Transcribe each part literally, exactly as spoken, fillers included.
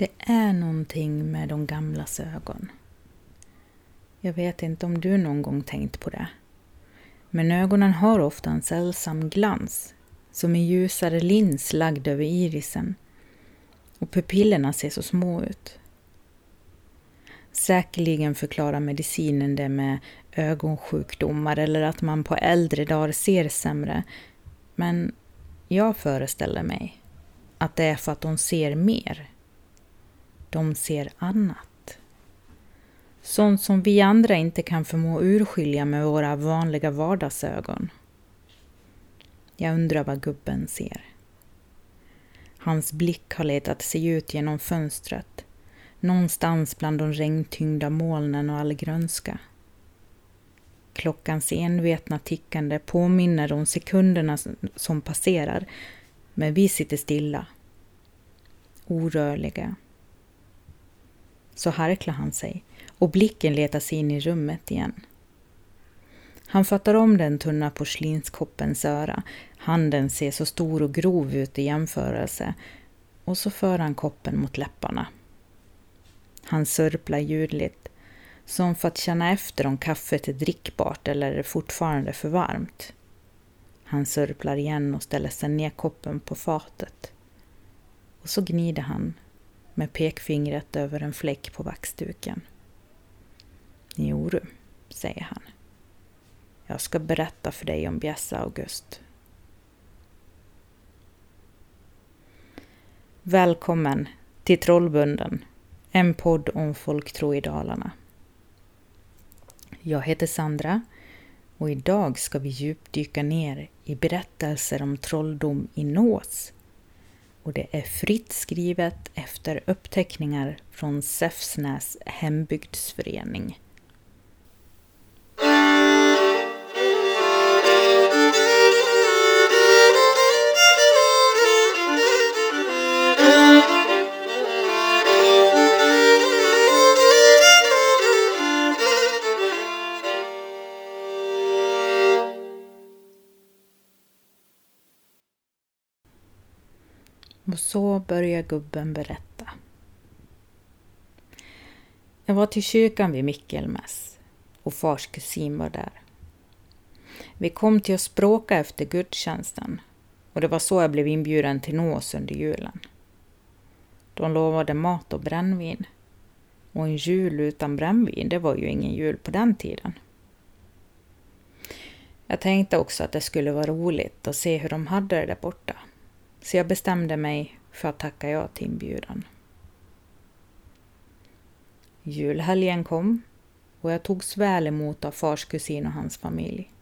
Det är någonting med de gamlas ögon. Jag vet inte om du någon gång tänkt på det. Men ögonen har ofta en sällsam glans, som en ljusare lins lagd över irisen. Och pupillerna ser så små ut. Säkerligen förklarar medicinen det med ögonsjukdomar eller att man på äldre dagar ser sämre. Men jag föreställer mig att det är för att de ser mer. De ser annat. Sånt som vi andra inte kan förmå urskilja med våra vanliga vardagsögon. Jag undrar vad gubben ser. Hans blick har letat sig ut genom fönstret. Någonstans bland de regntyngda molnen och all grönska. Klockans envetna tickande påminner om sekunderna som passerar. Men vi sitter stilla. Orörliga. Så harklar han sig och blicken letar sig in i rummet igen. Han fattar om den tunna porslinskoppens öra. Handen ser så stor och grov ut i jämförelse. Och så för han koppen mot läpparna. Han sörplar ljudligt. Som för att känna efter om kaffet är drickbart eller är fortfarande för varmt. Han sörplar igen och ställer sig ner koppen på fatet. Och så gnider han med pekfingret över en fläck på vaxduken. Jo du, säger han. Jag ska berätta för dig om Bjess-August. Välkommen till Trollbunden, en podd om folktro i Dalarna. Jag heter Sandra och idag ska vi djupdyka ner i berättelser om trolldom i Nås. Och det är fritt skrivet efter uppteckningar från Sefsnäs hembygdsförening. Och så börjar gubben berätta. Jag var till kyrkan vid Mikkelmäss och fars kusin var där. Vi kom till att språka efter gudstjänsten och det var så jag blev inbjuden till Nås under julen. De lovade mat och brännvin och en jul utan brännvin, det var ju ingen jul på den tiden. Jag tänkte också att det skulle vara roligt att se hur de hade det där borta. Så jag bestämde mig för att tacka ja till inbjudan. Julhelgen kom och jag togs väl emot av fars kusin och hans familj.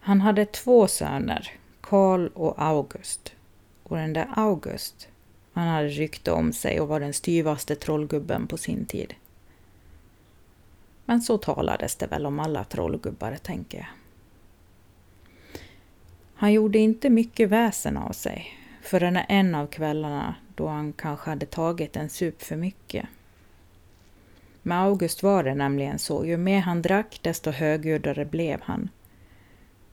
Han hade två söner, Karl och August. Och den där August, han hade rykte om sig och var den styvaste trollgubben på sin tid. Men så talades det väl om alla trollgubbar, tänker jag. Han gjorde inte mycket väsen av sig förrän en av kvällarna då han kanske hade tagit en sup för mycket. Med August var det nämligen så, ju mer han drack desto högljuddare blev han.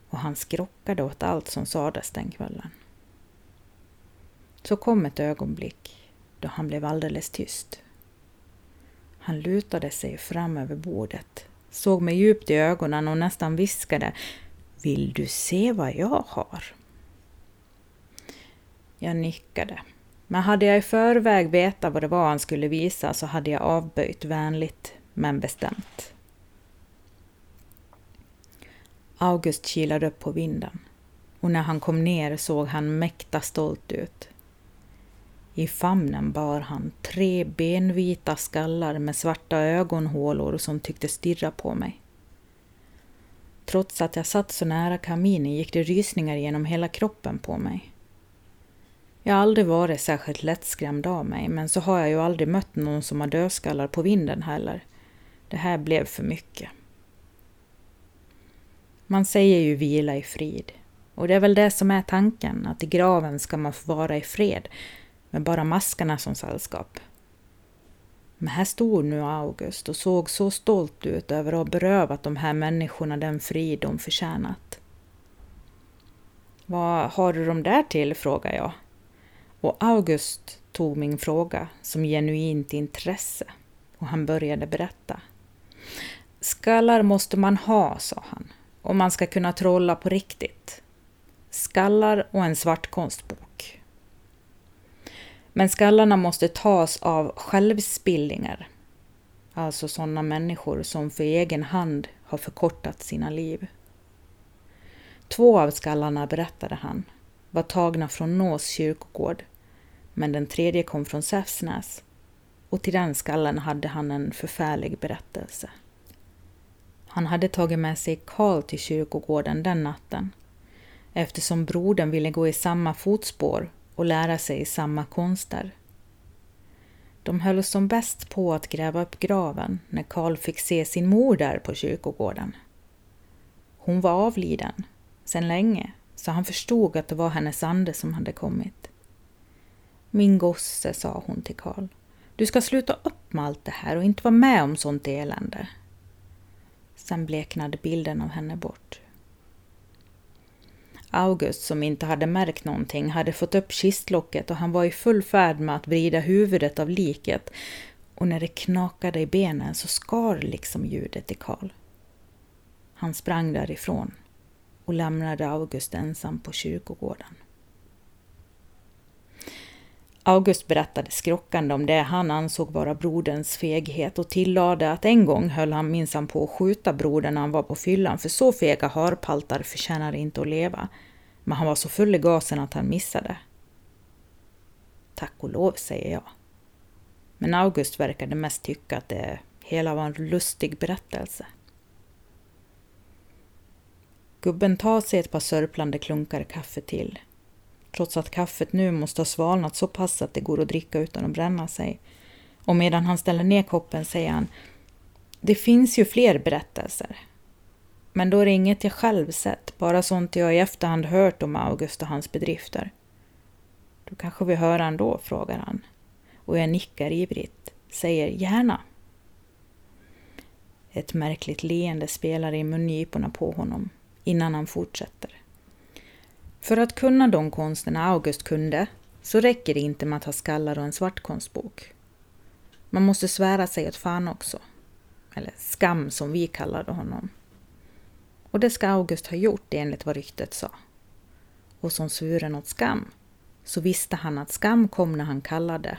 Och han skrockade åt allt som sades den kvällen. Så kom ett ögonblick då han blev alldeles tyst. Han lutade sig fram över bordet, såg mig djupt i ögonen och nästan viskade: Vill du se vad jag har? Jag nickade. Men hade jag i förväg vetat vad det var han skulle visa så hade jag avböjt vänligt men bestämt. August kilade upp på vinden. Och när han kom ner såg han mäkta stolt ut. I famnen bar han tre benvita skallar med svarta ögonhålor som tyckte stirra på mig. Trots att jag satt så nära kaminen gick det rysningar genom hela kroppen på mig. Jag har aldrig varit särskilt lättskrämd av mig, men så har jag ju aldrig mött någon som har dödskallar på vinden heller. Det här blev för mycket. Man säger ju vila i frid. Och det är väl det som är tanken, att i graven ska man få vara i fred, med bara maskarna som sällskap. Men här stod nu August och såg så stolt ut över att ha berövat de här människorna den frid de förtjänat. Vad har du dem där till, frågar jag. Och August tog min fråga som genuint intresse och han började berätta. Skallar måste man ha, sa han, om man ska kunna trolla på riktigt. Skallar och en svart konstbok. Men skallarna måste tas av självspillningar, alltså sådana människor som för egen hand har förkortat sina liv. Två av skallarna, berättade han, var tagna från Nås kyrkogård, men den tredje kom från Sefsnäs, och till den skallen hade han en förfärlig berättelse. Han hade tagit med sig Karl till kyrkogården den natten, eftersom brodern ville gå i samma fotspår och lära sig samma konster. De höll som bäst på att gräva upp graven när Karl fick se sin mor där på kyrkogården. Hon var avliden sedan länge, så han förstod att det var hennes ande som hade kommit. Min gosse, sa hon till Karl, du ska sluta upp med allt det här och inte vara med om sånt elände. Sen bleknade bilden av henne bort. August, som inte hade märkt någonting, hade fått upp kistlocket och han var i full färd med att vrida huvudet av liket, och när det knakade i benen så skar liksom ljudet i Karl. Han sprang därifrån och lämnade August ensam på kyrkogården. August berättade skrockande om det han ansåg vara broderns feghet och tillade att en gång höll han minsann på att skjuta brodern när han var på fyllan, för så fega harpaltar förtjänade inte att leva, men han var så full i gasen att han missade. Tack och lov, säger jag. Men August verkade mest tycka att det hela var en lustig berättelse. Gubben tar sig ett par sörplande klunkar kaffe till. Trots att kaffet nu måste ha svalnat så pass att det går att dricka utan att bränna sig. Och medan han ställer ner koppen säger han, det finns ju fler berättelser. Men då är det inget jag själv sett, bara sånt jag i efterhand hört om August och hans bedrifter. Då kanske vi hör han då, frågar han. Och jag nickar ivrigt, säger gärna. Ett märkligt leende spelar i mungiporna på honom innan han fortsätter. För att kunna de konsterna August kunde så räcker det inte med att ha skallar och en svart konstbok. Man måste svära sig ett fan också. Eller skam, som vi kallade honom. Och det ska August ha gjort enligt vad ryktet sa. Och som svuren åt skam så visste han att skam kom när han kallade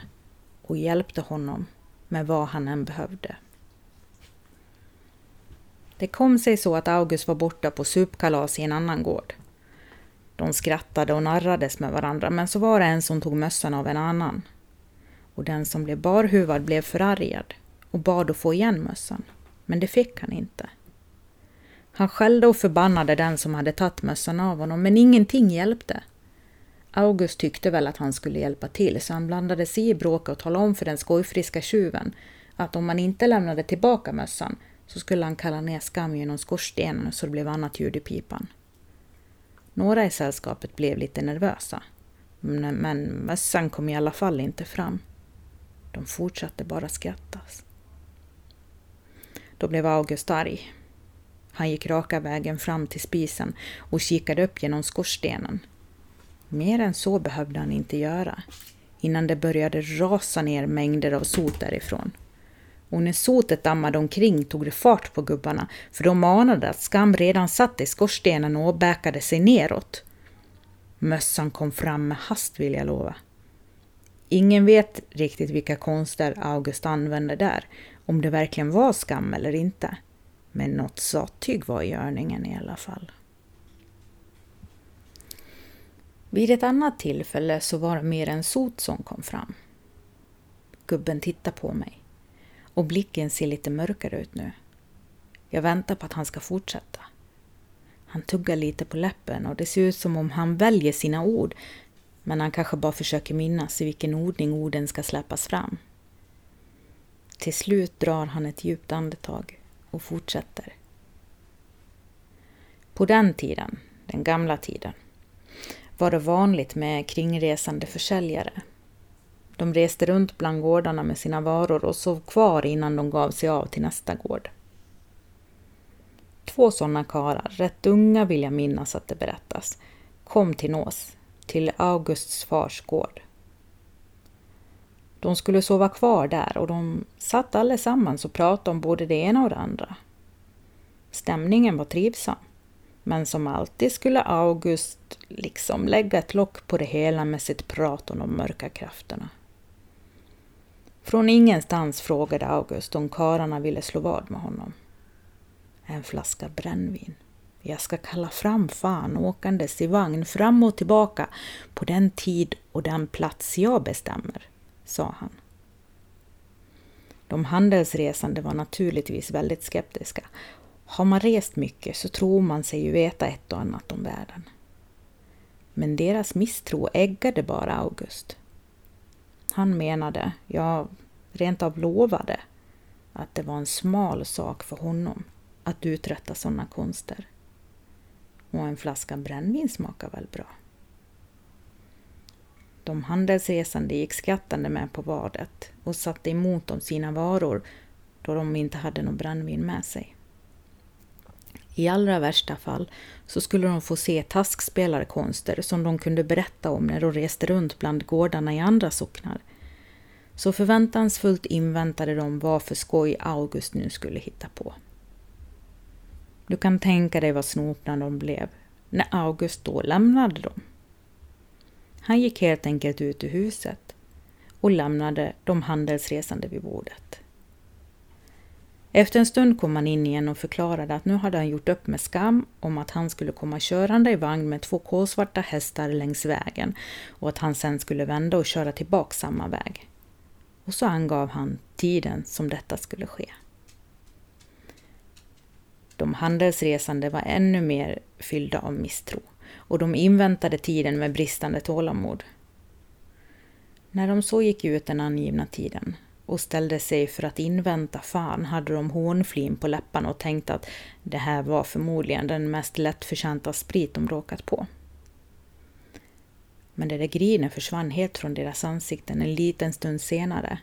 och hjälpte honom med vad han än behövde. Det kom sig så att August var borta på supkalas i en annan gård. De skrattade och narrades med varandra, men så var det en som tog mössan av en annan. Och den som blev barhuvad blev förargad och bad att få igen mössan, men det fick han inte. Han skällde och förbannade den som hade tagit mössan av honom, men ingenting hjälpte. August tyckte väl att han skulle hjälpa till, så han blandade sig i bråk och talade om för den skojfriska tjuven att om man inte lämnade tillbaka mössan så skulle han kalla ner skam genom skorstenen, så det blev annat ljud i pipan. Några i sällskapet blev lite nervösa, men mössan kom i alla fall inte fram. De fortsatte bara skrattas. Då blev August arg. Han gick raka vägen fram till spisen och kikade upp genom skorstenen. Mer än så behövde han inte göra, innan det började rasa ner mängder av sot därifrån. Och när sotet dammade omkring tog det fart på gubbarna, för de anade att skam redan satt i skorstenen och bäkade sig neråt. Mössan kom fram med hast, vill jag lova. Ingen vet riktigt vilka konster August använde där, om det verkligen var skam eller inte. Men något sattyg var i görningen i alla fall. Vid ett annat tillfälle så var det mer än sot som kom fram. Gubben tittade på mig. Och blicken ser lite mörkare ut nu. Jag väntar på att han ska fortsätta. Han tuggar lite på läppen och det ser ut som om han väljer sina ord. Men han kanske bara försöker minnas i vilken ordning orden ska släppas fram. Till slut drar han ett djupt andetag och fortsätter. På den tiden, den gamla tiden, var det vanligt med kringresande försäljare. De reste runt bland gårdarna med sina varor och sov kvar innan de gav sig av till nästa gård. Två sådana karlar, rätt unga vill jag minnas att det berättas, kom till Nås, till Augusts fars gård. De skulle sova kvar där och de satt allesammans och pratade om både det ena och det andra. Stämningen var trivsam, men som alltid skulle August liksom lägga ett lock på det hela med sitt prat om de mörka krafterna. Från ingenstans frågade August om kararna ville slå vad med honom. En flaska brännvin. Jag ska kalla fram fan åkandes i vagn fram och tillbaka på den tid och den plats jag bestämmer, sa han. De handelsresande var naturligtvis väldigt skeptiska. Har man rest mycket så tror man sig ju veta ett och annat om världen. Men deras misstro äggade bara August. Han menade, ja rent av lovade, att det var en smal sak för honom att uträtta sådana konster. Och en flaska brännvin smakar väl bra. De handelsresande gick skrattande med på vadet och satte emot om sina varor då de inte hade någon brännvin med sig. I allra värsta fall så skulle de få se taskspelarkonster som de kunde berätta om när de reste runt bland gårdarna i andra socknar. Så förväntansfullt inväntade de vad för skoj August nu skulle hitta på. Du kan tänka dig vad snopna de blev när August då lämnade dem. Han gick helt enkelt ut ur huset och lämnade de handelsresande vid bordet. Efter en stund kom han in igen och förklarade att nu hade han gjort upp med skam om att han skulle komma körande i vagn med två kolsvarta hästar längs vägen och att han sen skulle vända och köra tillbaka samma väg. Och så angav han tiden som detta skulle ske. De handelsresande var ännu mer fyllda av misstro och de inväntade tiden med bristande tålamod. När de så gick ut den angivna tiden och ställde sig för att invänta fan hade de hånflin på läpparna och tänkte att det här var förmodligen den mest lättförtjänta sprit de råkat på. Men det där grinen försvann helt från deras ansikten en liten stund senare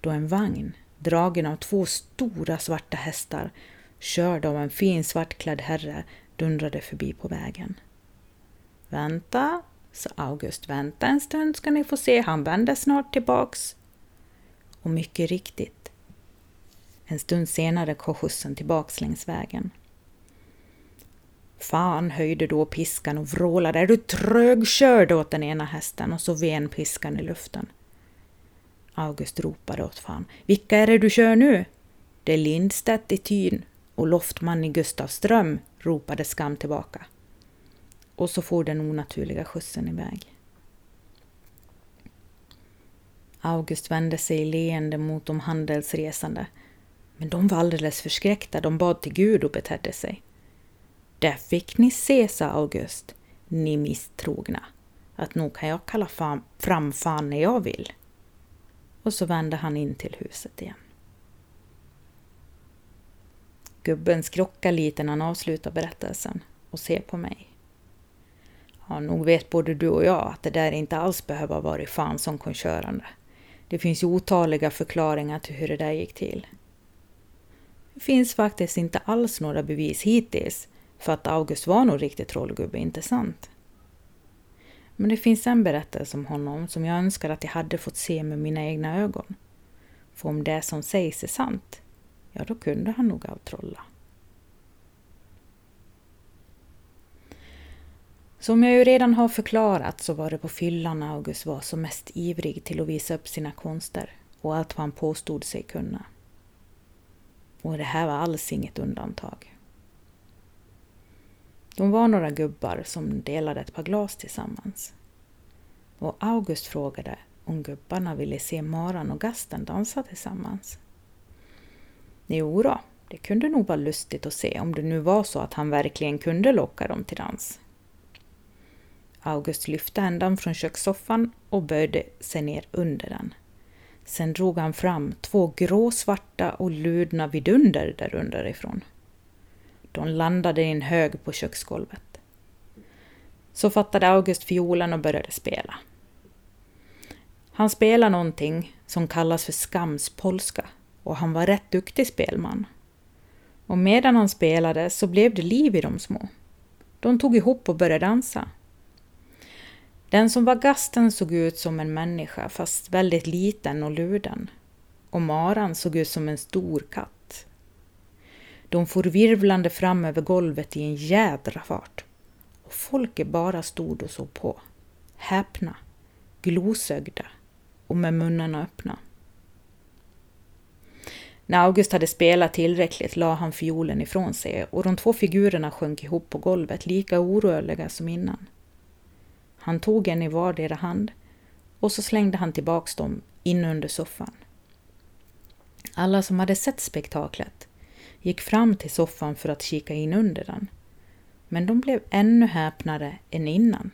då en vagn, dragen av två stora svarta hästar, körd av en fin svartklädd herre, dundrade förbi på vägen. Vänta, sa August, vänta en stund ska ni få se, han vänder snart tillbaks. Och mycket riktigt, en stund senare kom skjutsen tillbaks längs vägen. Fan höjde då piskan och vrålade, är du trög, körde åt den ena hästen, och så ven piskan i luften. August ropade åt fan, vilka är det du kör nu? Det är Lindstedt i Tyn och loftman i Gustaf Ström, ropade skam tillbaka. Och så for den onaturliga skjutsen iväg. August vände sig leende mot de handelsresande, men de var alldeles förskräckta, de bad till Gud och betedde sig. Där fick ni se, sa August, ni misstrogna, att nog kan jag kalla fram, fram fan när jag vill. Och så vände han in till huset igen. Gubben skrockar lite när han avslutar berättelsen och ser på mig. Ja, nog vet både du och jag att det där inte alls behöver vara fan som kom körande. Det finns ju otaliga förklaringar till hur det där gick till. Det finns faktiskt inte alls några bevis hittills för att August var nog riktigt trollgubbe, inte sant? Men det finns en berättelse om honom som jag önskar att jag hade fått se med mina egna ögon. För om det som sägs är sant, ja då kunde han nog avtrolla. Som jag ju redan har förklarat så var det på fyllan August var som mest ivrig till att visa upp sina konster och allt vad han påstod sig kunna. Och det här var alls inget undantag. De var några gubbar som delade ett par glas tillsammans. Och August frågade om gubbarna ville se maran och gasten dansa tillsammans. Jo då, det kunde nog vara lustigt att se om det nu var så att han verkligen kunde locka dem till dans. August lyfte ändan från kökssoffan och böjde sig ner under den. Sen drog han fram två gråsvarta och ludna vidunder där underifrån. De landade i en hög på köksgolvet. Så fattade August fiolen och började spela. Han spelade någonting som kallas för skamspolska och han var rätt duktig spelman. Och medan han spelade så blev det liv i de små. De tog ihop och började dansa. Den som var gasten såg ut som en människa fast väldigt liten och luden. Och maran såg ut som en stor katt. De for virvlande fram över golvet i en jädra fart. Och folket bara stod och såg på. Häpna, glosögda och med munnarna öppna. När August hade spelat tillräckligt la han fiolen ifrån sig och de två figurerna sjönk ihop på golvet lika orörliga som innan. Han tog en i vardera hand och så slängde han tillbaks dem in under soffan. Alla som hade sett spektaklet gick fram till soffan för att kika in under den. Men de blev ännu häpnare än innan,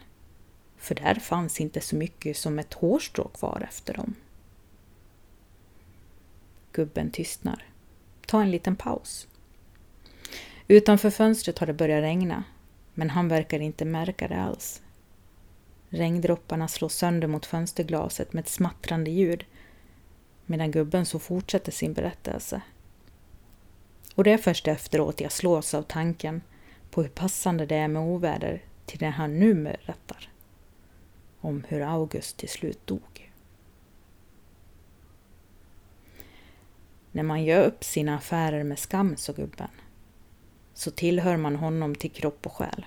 för där fanns inte så mycket som ett hårstrå kvar efter dem. Gubben tystnar. Ta en liten paus. Utanför fönstret har det börjat regna, men han verkar inte märka det alls. Regndropparna slår sönder mot fönsterglaset med ett smattrande ljud, medan gubben så fortsätter sin berättelse. Och det är först efteråt jag slås av tanken på hur passande det är med oväder till det han nu berättar. Om hur August till slut dog. När man gör upp sina affärer med skam, så gubben, så tillhör man honom till kropp och själ.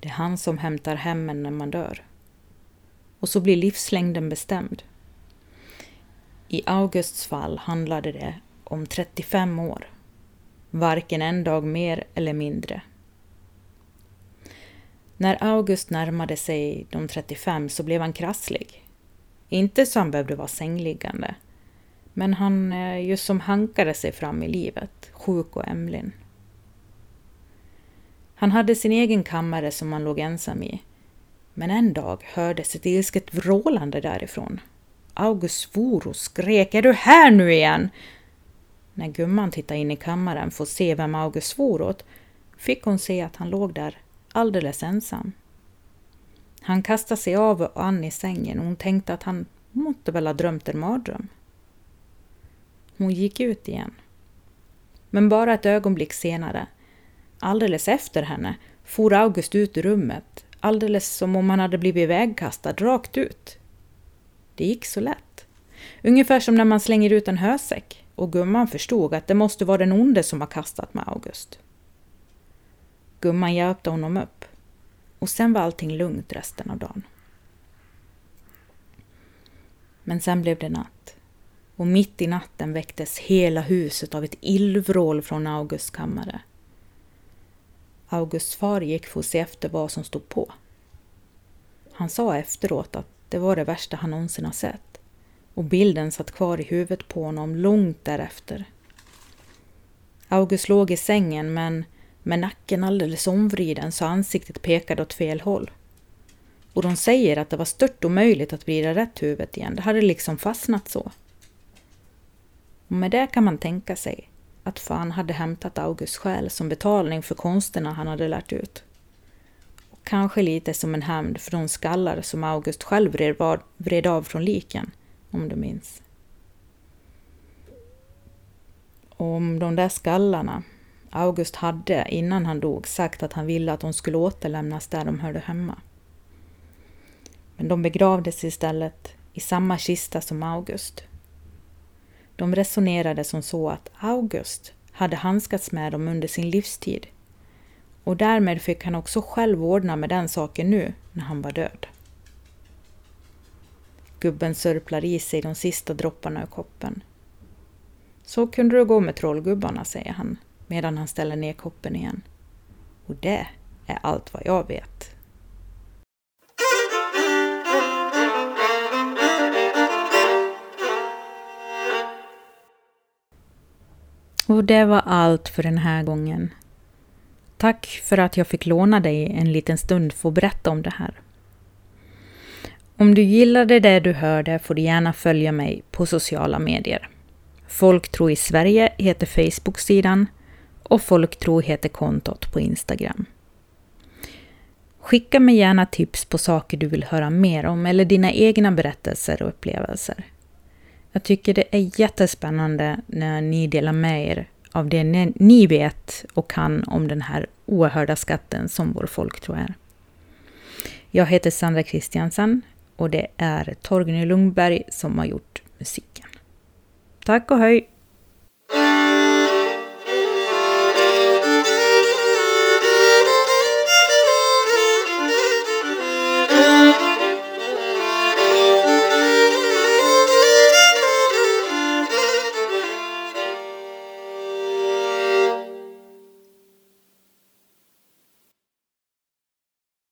Det är han som hämtar hemmen när man dör. Och så blir livslängden bestämd. I Augusts fall handlade det om trettiofem år. Varken en dag mer eller mindre. När August närmade sig de trettiofem så blev han krasslig. Inte så han behövde vara sängliggande. Men han just som hankade sig fram i livet, sjuk och ämlin. Han hade sin egen kammare som han låg ensam i. Men en dag hördes ett ilsket vrålande därifrån. August svor och skrek, är du här nu igen? När gumman tittade in i kammaren för att se vem August svor åt fick hon se att han låg där alldeles ensam. Han kastade sig av och an i sängen och hon tänkte att han måtte väl ha drömt en mardröm. Hon gick ut igen. Men bara ett ögonblick senare, alldeles efter henne, for August ut ur rummet, alldeles som om han hade blivit vägkastad rakt ut. Det gick så lätt. Ungefär som när man slänger ut en hösäck, och gumman förstod att det måste vara den onde som har kastat med August. Gumman hjälpte honom upp, och sen var allting lugnt resten av dagen. Men sen blev det natt. Och mitt i natten väcktes hela huset av ett illvrål från Augusts kammare. Augusts far gick för att se efter vad som stod på. Han sa efteråt att det var det värsta han någonsin har sett. Och bilden satt kvar i huvudet på honom långt därefter. August låg i sängen men med nacken alldeles omvriden så ansiktet pekade åt fel håll. Och de säger att det var stört omöjligt att vrida rätt huvudet igen. Det hade liksom fastnat så. Och med det kan man tänka sig att fan hade hämtat Augusts själ som betalning för konsterna han hade lärt ut. Och kanske lite som en hämnd för de skallar som August själv vred av från liken, om du minns. Och om de där skallarna August hade innan han dog sagt att han ville att de skulle återlämnas där de hörde hemma. Men de begravdes istället i samma kista som August. De resonerade som så att August hade handskats med dem under sin livstid och därmed fick han också själv ordna med den saken nu när han var död. Gubben sörplar i sig de sista dropparna ur koppen. Så kunde du gå med trollgubbarna, säger han medan han ställer ner koppen igen. Och det är allt vad jag vet. Och det var allt för den här gången. Tack för att jag fick låna dig en liten stund för att berätta om det här. Om du gillade det du hörde får du gärna följa mig på sociala medier. Folktro i Sverige heter Facebook-sidan och Folktro heter kontot på Instagram. Skicka mig gärna tips på saker du vill höra mer om eller dina egna berättelser och upplevelser. Jag tycker det är jättespännande när ni delar med er av det ni vet och kan om den här oerhörda skatten som vår folktro är. Jag heter Sandra Kristiansen och det är Torgny Lundberg som har gjort musiken. Tack och hej!